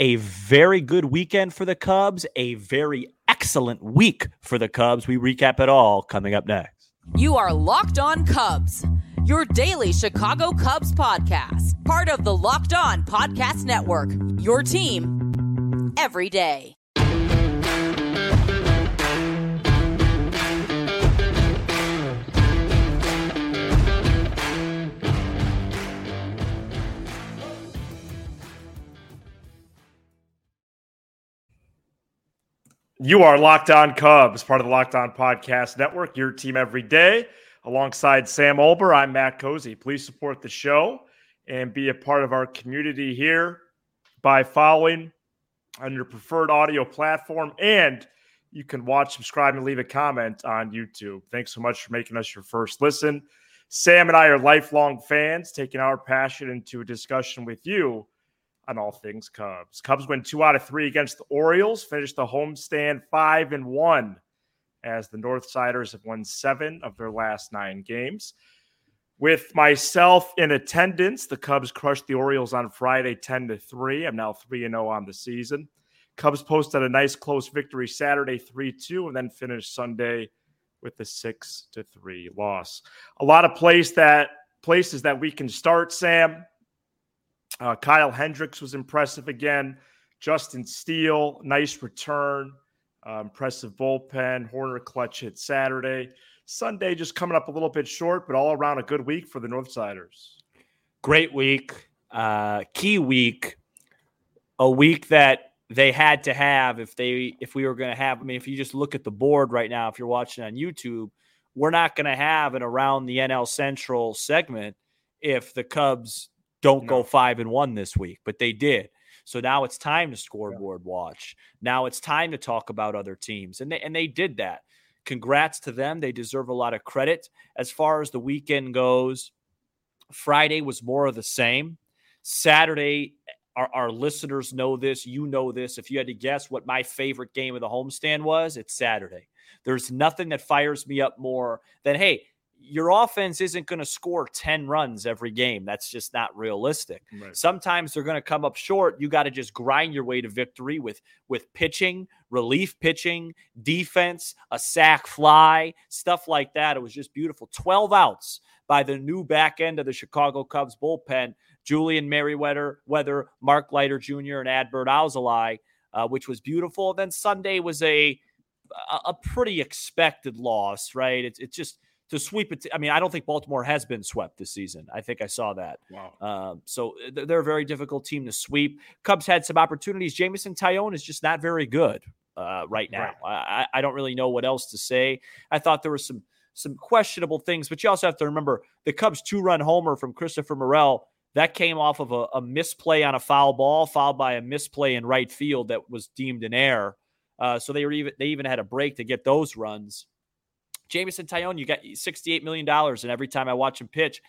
A very good weekend for the Cubs, a very excellent week for the Cubs. We recap it all coming up next. You are Locked On Cubs, your daily Chicago Cubs podcast, part of the Locked On Podcast Network, your team every day. You are Locked On Cubs, part of the Locked On Podcast Network, your team every day. Alongside Sam Olber, I'm Matt Cozy. Please support the show and be a part of our community here by following on your preferred audio platform. And you can watch, subscribe, and leave a comment on YouTube. Thanks so much for making us your first listen. Sam and I are lifelong fans, taking our passion into a discussion with you on all things Cubs. Cubs win 2 out of 3 against the Orioles, finished the homestand 5-1 as the North Siders have won 7 of their last 9 games. With myself in attendance, the Cubs crushed the Orioles on Friday 10-3. I'm now 3-0 on the season. Cubs posted a nice close victory Saturday 3-2 and then finished Sunday with a 6-3 loss. A lot of places that we can start, Sam. Kyle Hendricks was impressive again. Justin Steele, nice return. Impressive bullpen. Horner clutch hit Saturday. Sunday just coming up a little bit short, but all around a good week for the North Siders. Great week. Key week. A week that they had to have if we were going to have. I mean, if you just look at the board right now, if you're watching on YouTube, we're not going to have an Around the NL Central segment if the Cubs don't go 5-1 this week, but they did. So now it's time to scoreboard watch. Now it's time to talk about other teams. And they did that. Congrats to them. They deserve a lot of credit. As far as the weekend goes, Friday was more of the same. Saturday, our listeners know this. You know this. If you had to guess what my favorite game of the homestand was, it's Saturday. There's nothing that fires me up more than, hey, your offense isn't going to score 10 runs every game. That's just not realistic. Right. Sometimes they're going to come up short. You got to just grind your way to victory with pitching, relief pitching, defense, a sack fly, stuff like that. It was just beautiful. 12 outs by the new back end of the Chicago Cubs bullpen, Julian Merryweather, Mark Leiter Jr., and Adbert Alzolay, which was beautiful. Then Sunday was a pretty expected loss, right? It's just to sweep it. I mean, I don't think Baltimore has been swept this season. I think I saw that. Wow. So they're a very difficult team to sweep. Cubs had some opportunities. Jameson Taillon is just not very good right now. Right. I don't really know what else to say. I thought there were some questionable things, but you also have to remember the Cubs 2-run homer from Christopher Morel, that came off of a misplay on a foul ball, followed by a misplay in right field that was deemed an error. So they even had a break to get those runs. Jameson Taillon, you got $68 million, and every time I watch him pitch,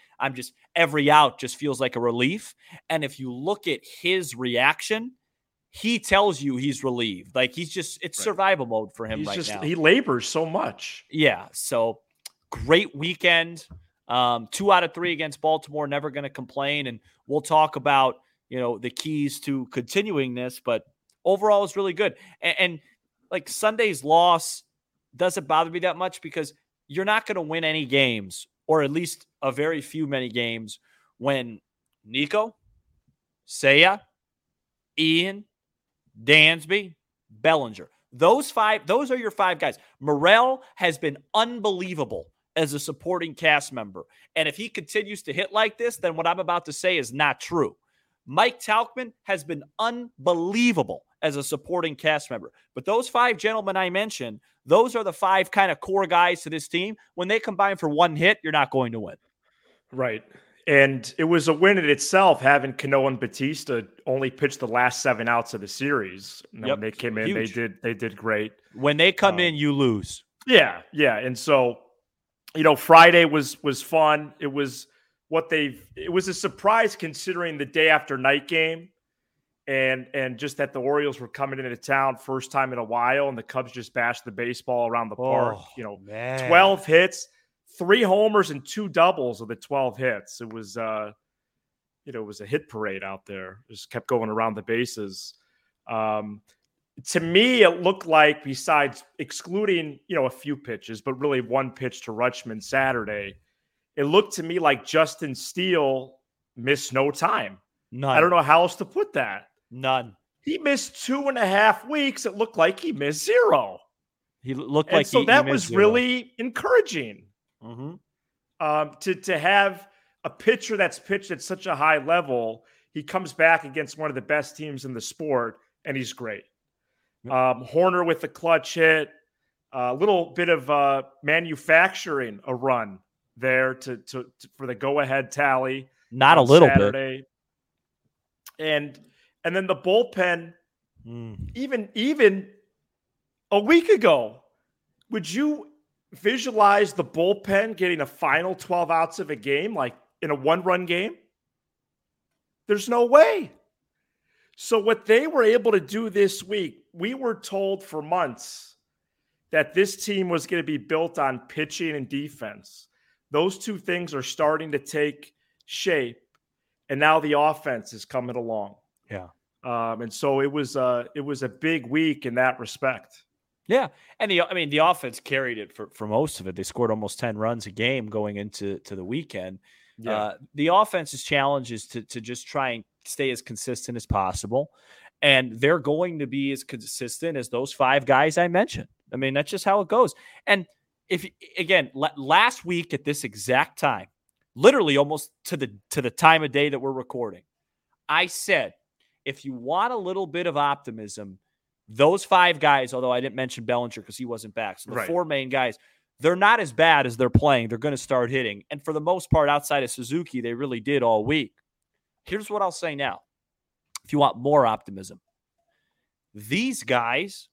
every out just feels like a relief. And if you look at his reaction, he tells you he's relieved. Like it's survival mode for him now. He labors so much. Yeah, so great weekend. 2 out of 3 against Baltimore, never going to complain. And we'll talk about, the keys to continuing this, but overall it's really good. And like Sunday's loss doesn't bother me that much because you're not going to win any games, or at least a very few many games, when Nico, Seiya, Ian, Dansby, Bellinger. Those are your 5 guys. Morel has been unbelievable as a supporting cast member. And if he continues to hit like this, then what I'm about to say is not true. Mike Tauchman has been unbelievable as a supporting cast member. But those 5 gentlemen I mentioned, those are the 5 kind of core guys to this team. When they combine for 1 hit, you're not going to win. Right. And it was a win in itself, having Cano and Batista only pitch the last 7 outs of the series. When they came in, they did great. When they come in, you lose. Yeah. And so, Friday was fun. It was a surprise considering the day after night game. And just that the Orioles were coming into town first time in a while, and the Cubs just bashed the baseball around the park. 12 hits, 3 homers, and 2 doubles of the 12 hits. It was a hit parade out there. Just kept going around the bases. To me, it looked like, besides excluding, a few pitches, but really one pitch to Rutschman Saturday, it looked to me like Justin Steele missed no time. None. I don't know how else to put that. None. He missed 2.5 weeks. It looked like he missed zero. He looked like he missed zero. And so that was really encouraging. Mm-hmm. To have a pitcher that's pitched at such a high level, he comes back against one of the best teams in the sport, and he's great. Horner with the clutch hit, a little bit of manufacturing a run there for the go-ahead tally. Not a little Saturday. Bit. And then the bullpen, even a week ago, would you visualize the bullpen getting a final 12 outs of a game, like in a one-run game? There's no way. So what they were able to do this week, we were told for months that this team was going to be built on pitching and defense. Those two things are starting to take shape, and now the offense is coming along. Yeah. And so it was a big week in that respect. Yeah. And the offense carried it for most of it. They scored almost 10 runs a game going into the weekend. Yeah. The offense's challenge is to just try and stay as consistent as possible. And they're going to be as consistent as those five guys I mentioned. I mean, that's just how it goes. And last week at this exact time, literally almost to the time of day that we're recording, I said, if you want a little bit of optimism, those five guys, although I didn't mention Bellinger because he wasn't back, so the right. Four main guys, they're not as bad as they're playing. They're going to start hitting. And for the most part, outside of Suzuki, they really did all week. Here's what I'll say now. If you want more optimism, these guys,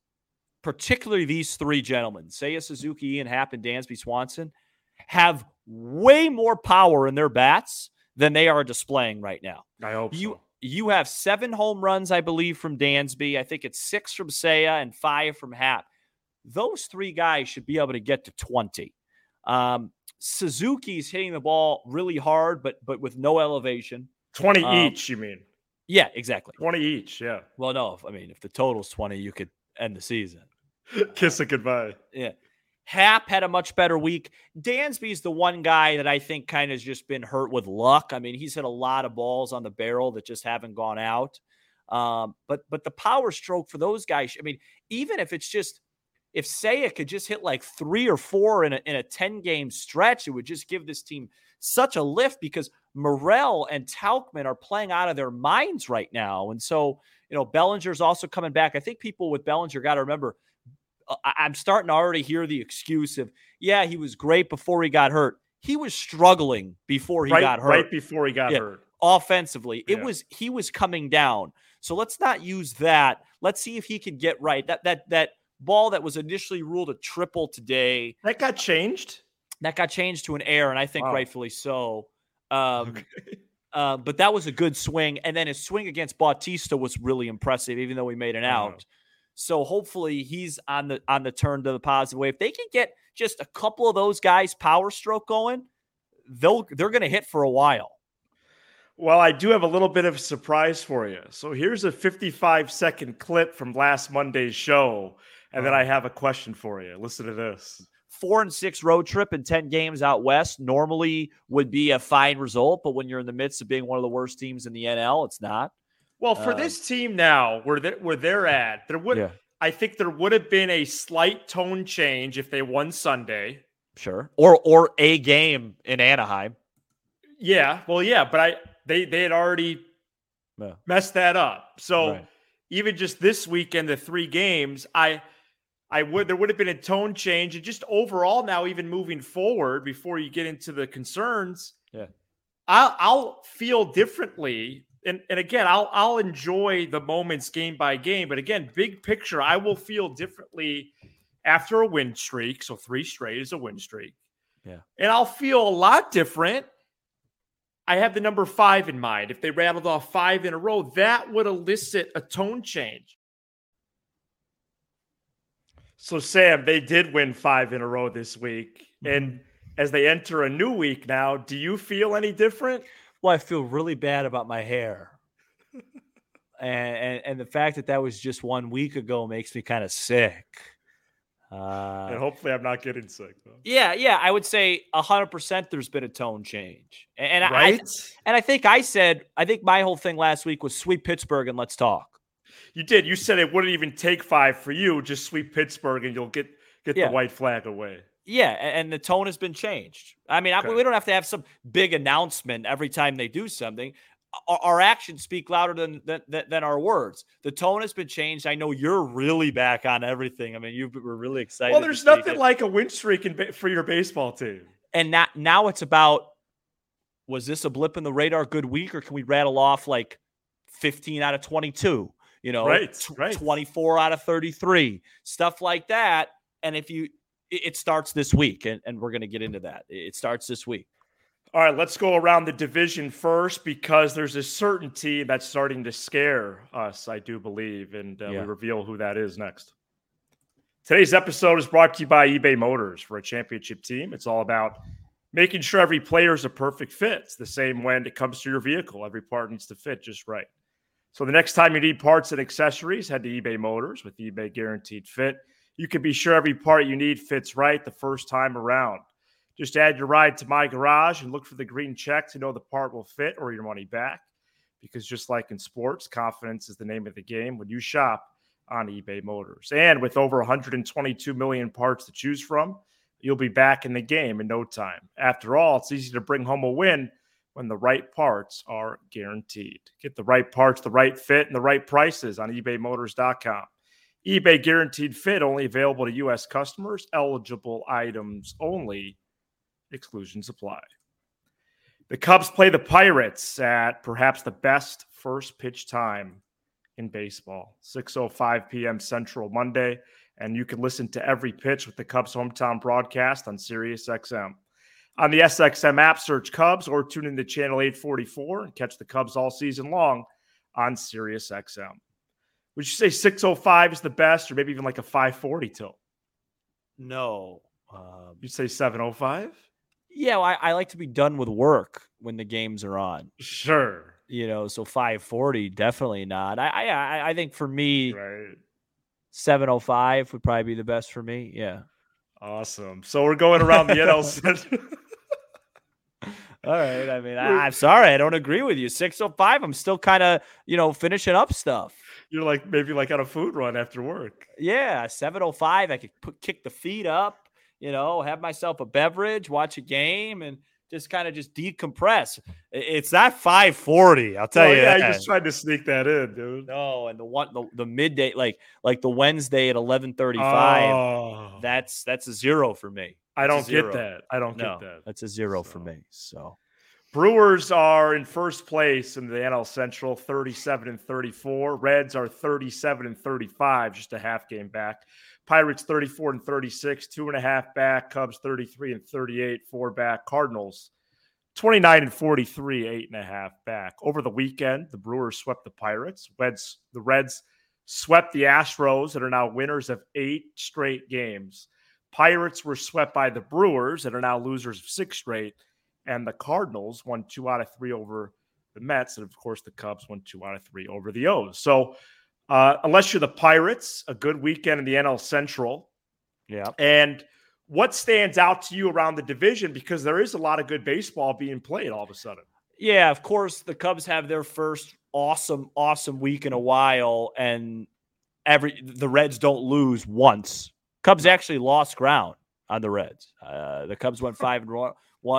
particularly these three gentlemen, Seiya Suzuki, Ian Happ, and Dansby Swanson, have way more power in their bats than they are displaying right now. I hope so. You have 7 home runs, I believe, from Dansby. I think it's 6 from Seiya and 5 from Happ. Those three guys should be able to get to 20. Suzuki's hitting the ball really hard, but with no elevation. 20 each, you mean? Yeah, exactly. 20 each, yeah. Well, no, if the total's 20, you could end the season. Kiss it goodbye. Yeah. Happ had a much better week. Dansby's the one guy that I think kind of has just been hurt with luck. I mean, he's hit a lot of balls on the barrel that just haven't gone out. But the power stroke for those guys, I mean, even if it's just, if Seiya could just hit like 3 or 4 in a 10-game stretch, it would just give this team such a lift because Morel and Tauchman are playing out of their minds right now. And so, Bellinger's also coming back. I think people with Bellinger got to remember, I'm starting to already hear the excuse of, yeah, he was great before he got hurt. He was struggling before he got hurt. Right before he got hurt. Offensively. Yeah. He was coming down. So let's not use that. Let's see if he can get right. That ball that was initially ruled a triple today. That got changed? That got changed to an error, and I think rightfully so. Okay. But that was a good swing. And then his swing against Batista was really impressive, even though he made an out. So hopefully he's on the turn to the positive way. If they can get just a couple of those guys' power stroke going, they're going to hit for a while. Well, I do have a little bit of a surprise for you. So here's a 55-second clip from last Monday's show, and then I have a question for you. Listen to this. 4-6 road trip and 10 games out west normally would be a fine result, but when you're in the midst of being one of the worst teams in the NL, it's not. Well, for this team now, where they're at, I think there would have been a slight tone change if they won Sunday. Sure, or a game in Anaheim. Yeah, but they had already messed that up. So even just this weekend, the 3 games, there would have been a tone change, and just overall now, even moving forward, before you get into the concerns, I'll feel differently. And again, I'll enjoy the moments game by game. But again, big picture, I will feel differently after a win streak. So 3 straight is a win streak. Yeah. And I'll feel a lot different. I have the number 5 in mind. If they rattled off 5 in a row, that would elicit a tone change. So, Sam, they did win 5 in a row this week. Mm-hmm. And as they enter a new week now, do you feel any different? Well, I feel really bad about my hair. And the fact that that was just 1 week ago makes me kind of sick. And hopefully I'm not getting sick, though. Yeah. I would say 100% there's been a tone change. I think my whole thing last week was sweep Pittsburgh and let's talk. You did. You said it wouldn't even take five for you. Just sweep Pittsburgh and you'll get the white flag away. Yeah, and the tone has been changed. I mean, okay. We don't have to have some big announcement every time they do something. Our actions speak louder than our words. The tone has been changed. I know you're really back on everything. I mean, we're really excited. Well, there's nothing like a win streak for your baseball team. And now it's about, was this a blip in the radar good week, or can we rattle off like 15 out of 22? You know, right. 24 out of 33, stuff like that. And it starts this week, and we're going to get into that. It starts this week. All right, let's go around the division first, because there's a certain team that's starting to scare us, I do believe, and we reveal who that is next. Today's episode is brought to you by eBay Motors. For a championship team, it's all about making sure every player is a perfect fit. It's the same when it comes to your vehicle. Every part needs to fit just right. So the next time you need parts and accessories, head to eBay Motors with eBay Guaranteed Fit. You can be sure every part you need fits right the first time around. Just add your ride to My Garage and look for the green check to know the part will fit or your money back. Because just like in sports, confidence is the name of the game when you shop on eBay Motors. And with over 122 million parts to choose from, you'll be back in the game in no time. After all, it's easy to bring home a win when the right parts are guaranteed. Get the right parts, the right fit, and the right prices on ebaymotors.com. eBay Guaranteed Fit, only available to U.S. customers. Eligible items only. Exclusions apply. The Cubs play the Pirates at perhaps the best first pitch time in baseball, 6:05 p.m. Central Monday, and you can listen to every pitch with the Cubs hometown broadcast on SiriusXM. On the SXM app, search Cubs or tune in to Channel 844 and catch the Cubs all season long on SiriusXM. Would you say 6:05 is the best, or maybe even like a 5:40 till? No. You'd say 7:05? Yeah, well, I like to be done with work when the games are on. Sure. You know, so 5:40, definitely not. I think for me, right, 7:05 would probably be the best for me. Yeah. Awesome. So we're going around the NL Central. All right. I mean, I'm sorry. I don't agree with you. 6:05, I'm still kind of, finishing up stuff. You're like maybe on a food run after work. Yeah, 7:05, I could kick the feet up. Have myself a beverage, watch a game, and just kind of decompress. It's not 5:40. I'll tell you. Yeah, I just tried to sneak that in, dude. No, and the midday, like the Wednesday at 11:35. Oh. That's a zero for me. I don't get that. That's a zero for me. So Brewers are in first place in the NL Central, 37-34. Reds are 37-35, just a half game back. Pirates 34-36, 2.5 back. Cubs 33-38, 4 back. Cardinals 29-43, 8.5 back. Over the weekend, the Brewers swept the Pirates. The Reds swept the Astros, that are now winners of 8 straight games. Pirates were swept by the Brewers, that are now losers of 6 straight. And the Cardinals won 2 out of 3 over the Mets. And, of course, the Cubs won 2 out of 3 over the O's. So, unless you're the Pirates, a good weekend in the NL Central. Yeah. And what stands out to you around the division? Because there is a lot of good baseball being played all of a sudden. Yeah, of course, the Cubs have their first awesome, awesome week in a while. And the Reds don't lose once. Cubs actually lost ground on the Reds. The Cubs went 5-1.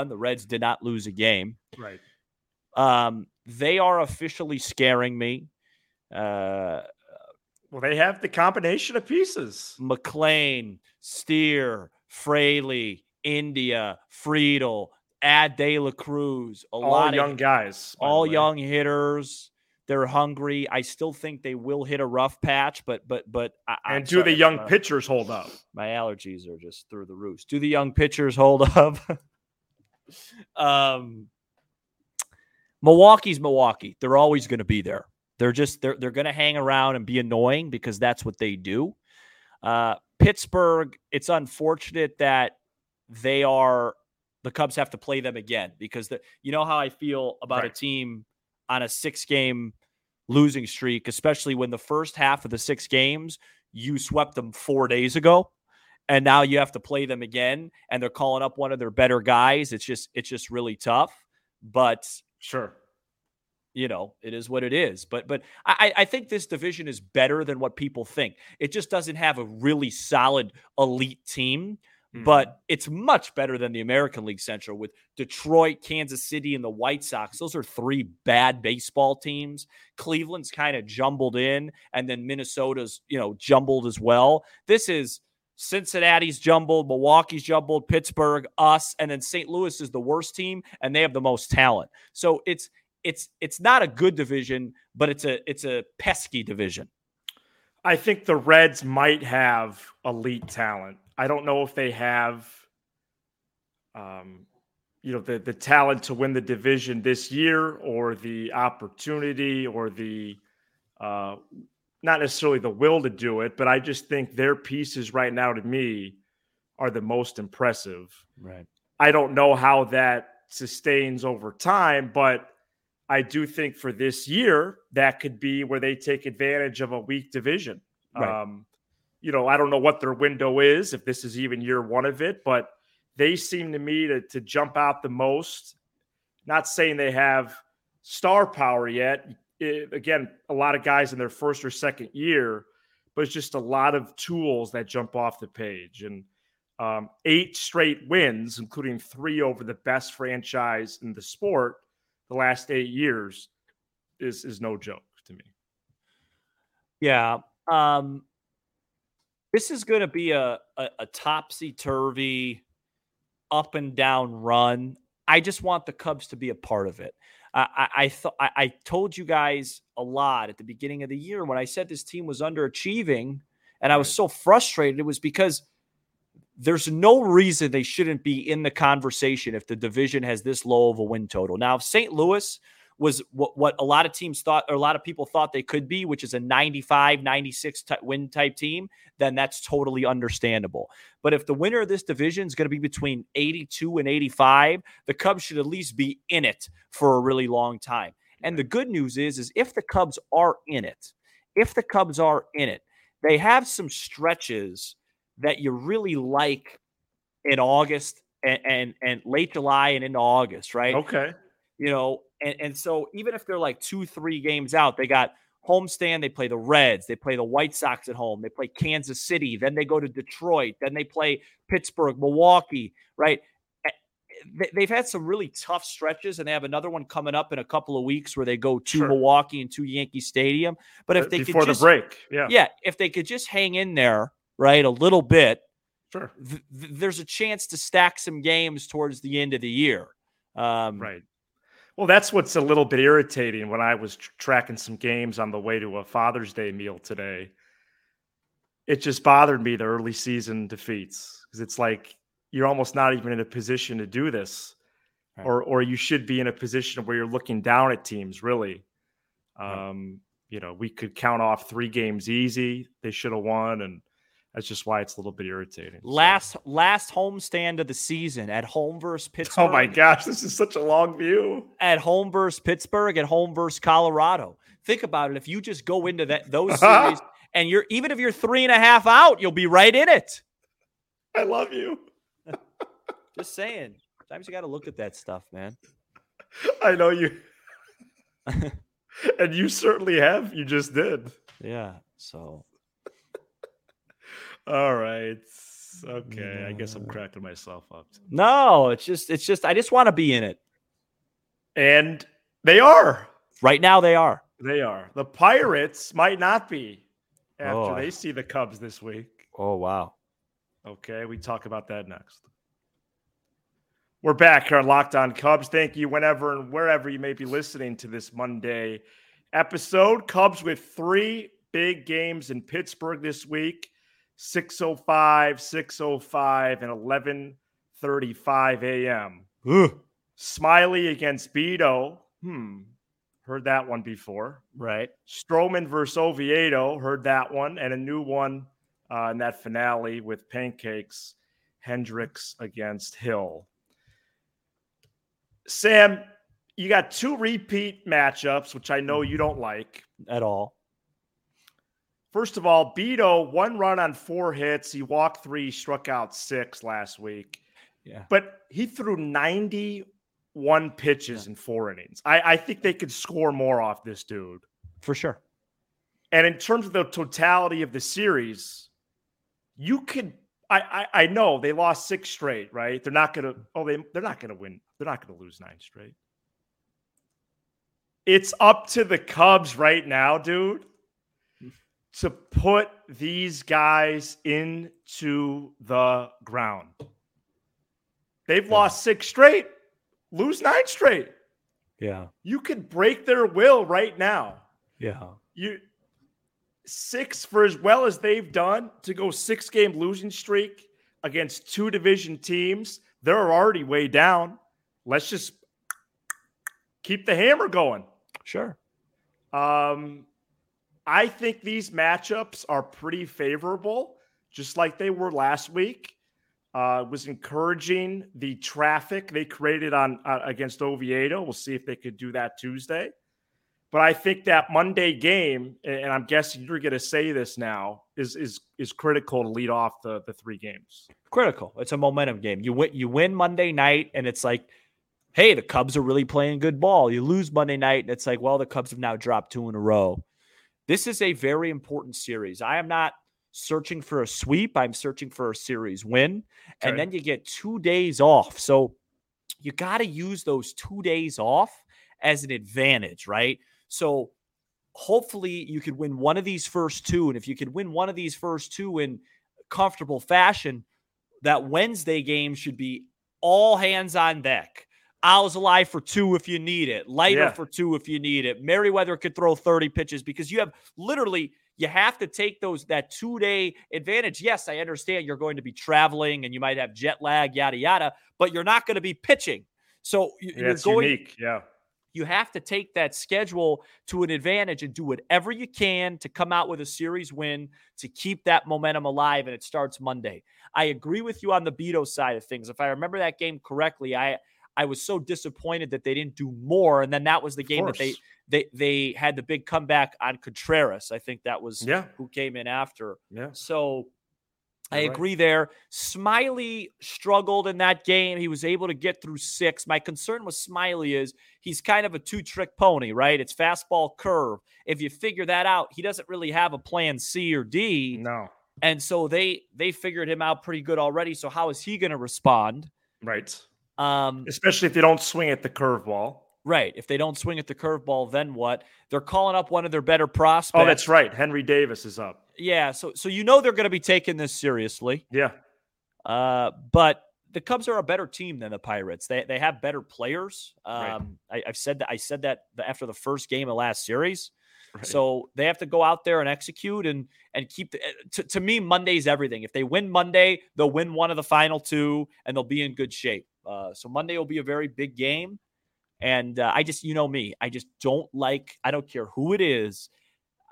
The Reds did not lose a game. Right. They are officially scaring me. Well, they have the combination of pieces. McLean, Steer, Fraley, India, Friedel, De La Cruz. A lot of young guys. All young hitters. They're hungry. I still think they will hit a rough patch, but. Do the young pitchers hold up? My allergies are just through the roof. Do the young pitchers hold up? Milwaukee's Milwaukee. They're always going to be there. They're going to hang around and be annoying because that's what they do. Pittsburgh, it's unfortunate that the Cubs have to play them again because how I feel about a team on a 6-game losing streak, especially when the first half of the six games, you swept them 4 days ago, and now you have to play them again, and they're calling up one of their better guys. It's just really tough, but sure. You know, it is what it is. But I think this division is better than what people think. It just doesn't have a really solid elite team, but it's much better than the American League Central with Detroit, Kansas City, and the White Sox. Those are three bad baseball teams. Cleveland's kind of jumbled in, and then Minnesota's, you know, jumbled as well. This is Cincinnati's jumbled, Milwaukee's jumbled, Pittsburgh, us, and then St. Louis is the worst team, and they have the most talent. So it's not a good division, but it's a pesky division. I think the Reds might have elite talent. I don't know if they have, the talent to win the division this year, or the opportunity, or the not necessarily the will to do it. But I just think their pieces right now, to me, are the most impressive. Right. I don't know how that sustains over time, but I do think for this year, that could be where they take advantage of a weak division. Right. I don't know what their window is, if this is even year one of it, but they seem to me to jump out the most. Not saying they have star power yet. Again, a lot of guys in their first or second year, but it's just a lot of tools that jump off the page. And 8 straight wins, including 3 over the best franchise in the sport, the last 8 years is no joke to me. Yeah. This is going to be a topsy-turvy, up and down run. I just want the Cubs to be a part of it. I told you guys a lot at the beginning of the year when I said this team was underachieving, and I was so frustrated. It was because there's no reason they shouldn't be in the conversation if the division has this low of a win total. Now, if St. Louis was what a lot of teams thought, or a lot of people thought they could be, which is a 95, 96 win type team, then that's totally understandable. But if the winner of this division is going to be between 82 and 85, the Cubs should at least be in it for a really long time. And the good news is if the Cubs are in it, they have some stretches that you really like in August and late July and into August, right? Okay. You know, and so even if they're like 2-3 games out, they got homestand, they play the Reds, they play the White Sox at home, they play Kansas City, then they go to Detroit, then they play Pittsburgh, Milwaukee, right? They've had some really tough stretches, and they have another one coming up in a couple of weeks where they go to Milwaukee and to Yankee Stadium. But if they could before the break, if they could just hang in there, right, a little bit, sure, there's a chance to stack some games towards the end of the year. Right. Well, that's what's a little bit irritating when I was tracking some games on the way to a Father's Day meal today. It just bothered me, the early season defeats, because it's like you're almost not even in a position to do this, right, or you should be in a position where you're looking down at teams, really. Right. We could count off 3 games easy. They should have won, and that's just why it's a little bit irritating. Last homestand of the season, at home versus Pittsburgh. Oh my gosh, this is such a long view. At home versus Pittsburgh, at home versus Colorado. Think about it. If you just go into those series, and even if you're 3.5 out, you'll be right in it. I love you. Just saying. Sometimes you got to look at that stuff, man. I know you. And you certainly have. You just did. Yeah. So. All right. Okay. Yeah. I guess I'm cracking myself up. No, it's just, I just want to be in it. And they are. Right now they are. They are. The Pirates might not be after they see the Cubs this week. Oh, wow. Okay. We talk about that next. We're back here on Locked On Cubs. Thank you whenever and wherever you may be listening to this Monday episode. Cubs with 3 big games in Pittsburgh this week. 6:05, and 11:35 a.m. Ugh. Smiley against Beto. Heard that one before. Right. Stroman versus Oviedo. Heard that one. And a new one in that finale with Pancakes. Hendricks against Hill. Sam, You got two repeat matchups, which I know you don't like at all. First of all, Beto, 1 run on 4 hits. He walked 3, struck out 6 last week. Yeah. But he threw 91 pitches in 4 innings. I think they could score more off this dude. For sure. And in terms of the totality of the series, you could – I know they lost 6 straight, right? They're not going to – they're not going to win. They're not going to lose 9 straight. It's up to the Cubs right now, dude, to put these guys into the ground. They've lost 6 straight, lose 9 straight. Yeah. You could break their will right now. Yeah. 6 for as well as they've done to go 6-game losing streak against 2 division teams. They're already way down. Let's just keep the hammer going. Sure. I think these matchups are pretty favorable, just like they were last week. It was encouraging the traffic they created on against Oviedo. We'll see if they could do that Tuesday. But I think that Monday game, and I'm guessing you're going to say this now, is critical to lead off the 3 games. Critical. It's a momentum game. You win Monday night, and it's like, hey, the Cubs are really playing good ball. You lose Monday night, and it's like, well, the Cubs have now dropped 2 in a row. This is a very important series. I am not searching for a sweep. I'm searching for a series win. Okay. And then you get 2 days off. So you got to use those 2 days off as an advantage, right? So hopefully you could win one of these first 2. And if you could win one of these first 2 in comfortable fashion, that Wednesday game should be all hands on deck. Alzolay for 2 if you need it. Leiter for 2 if you need it. Merryweather could throw 30 pitches because you have literally, you have to take that 2-day advantage. Yes, I understand you're going to be traveling and you might have jet lag, yada, yada, but you're not going to be pitching. So unique. Yeah. You have to take that schedule to an advantage and do whatever you can to come out with a series win to keep that momentum alive, and it starts Monday. I agree with you on the Beto side of things. If I remember that game correctly, I was so disappointed that they didn't do more. And then that was the game that they had the big comeback on Contreras. I think that was who came in after. Yeah. So I agree there. Smiley struggled in that game. He was able to get through 6. My concern with Smiley is he's kind of a 2-trick pony, right? It's fastball, curve. If you figure that out, he doesn't really have a plan C or D. No. And so they figured him out pretty good already. So how is he going to respond? Right. Especially if they don't swing at the curveball. Right. If they don't swing at the curveball, then what? They're calling up one of their better prospects. Oh, that's right. Henry Davis is up. Yeah. So they're going to be taking this seriously. Yeah. But the Cubs are a better team than the Pirates. They have better players. Right. I said that after the first game of last series. Right. So they have to go out there and execute and keep to me, Monday's everything. If they win Monday, they'll win one of the final 2 and they'll be in good shape. So Monday will be a very big game. And I just don't like, I don't care who it is.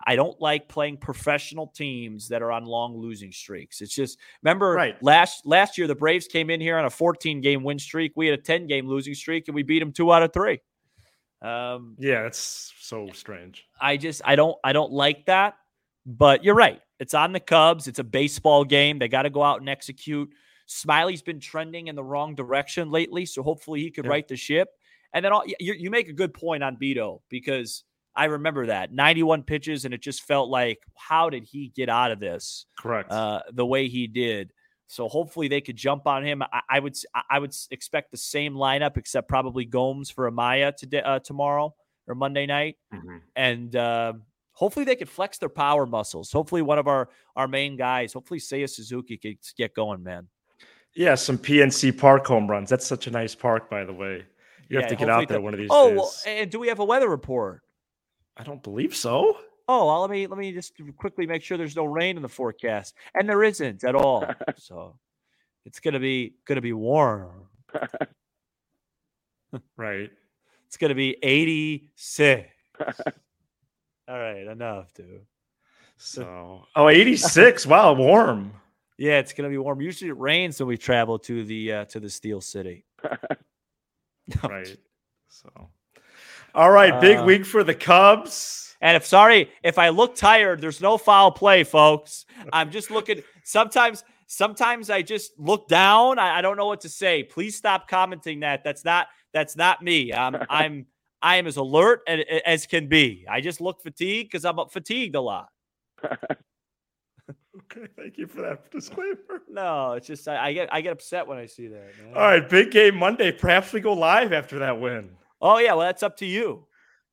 I don't like playing professional teams that are on long losing streaks. It's just, remember last year, the Braves came in here on a 14-game win streak. We had a 10-game losing streak and we beat them 2 out of 3. It's so strange. I don't like that, but you're right. It's on the Cubs. It's a baseball game. They got to go out and execute. Smiley's been trending in the wrong direction lately, so hopefully he could right the ship. And then you make a good point on Beto, because I remember that 91 pitches, and it just felt like, how did he get out of this? Correct, the way he did. So hopefully they could jump on him. I would expect the same lineup, except probably Gomes for Amaya today, tomorrow or Monday night, and. Hopefully they could flex their power muscles. Hopefully one of our main guys, hopefully Seiya Suzuki, could get going, man. Yeah, some PNC Park home runs. That's such a nice park, by the way. You have to get out there one of these days. Well, and do we have a weather report? I don't believe so. Oh, well, let me just quickly make sure there's no rain in the forecast, and there isn't at all. So it's gonna be warm. Right. It's gonna be 86. All right, enough, dude. So, 86. Wow, warm. Yeah, it's gonna be warm. Usually it rains when we travel to the Steel City. Right. So, All right, big week for the Cubs. And if I look tired, there's no foul play, folks. I'm just looking. Sometimes I just look down. I don't know what to say. Please stop commenting that. That's not me. I am as alert as can be. I just look fatigued because I'm fatigued a lot. Okay, thank you for that disclaimer. No, it's just I get upset when I see that, man. All right, big game Monday. Perhaps we go live after that win. Oh, yeah, well, that's up to you.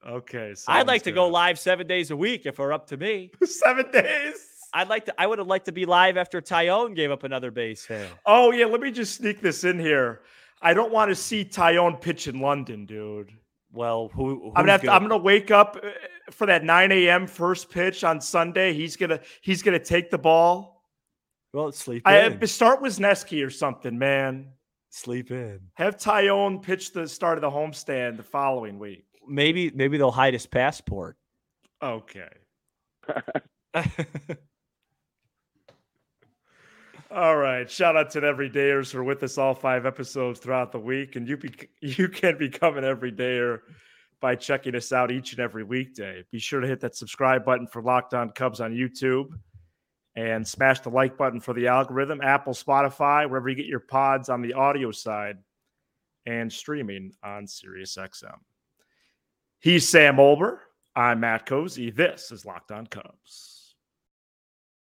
Okay. I'd like to go live 7 days a week if it's up to me. 7 days? I would have liked to be live after Taillon gave up another base hit. Oh, yeah, let me just sneak this in here. I don't want to see Taillon pitch in London, dude. Well, I'm gonna wake up for that 9 a.m. first pitch on Sunday. He's gonna take the ball. Well, sleep in. Start with Wisniewski or something, man. Sleep in. Have Taillon pitch the start of the homestand the following week. Maybe they'll hide his passport. Okay. All right. Shout out to the everydayers who are with us all 5 episodes throughout the week. And you can become an everydayer by checking us out each and every weekday. Be sure to hit that subscribe button for Locked On Cubs on YouTube and smash the like button for the algorithm, Apple, Spotify, wherever you get your pods on the audio side and streaming on SiriusXM. He's Sam Olber. I'm Matt Cozy. This is Locked On Cubs.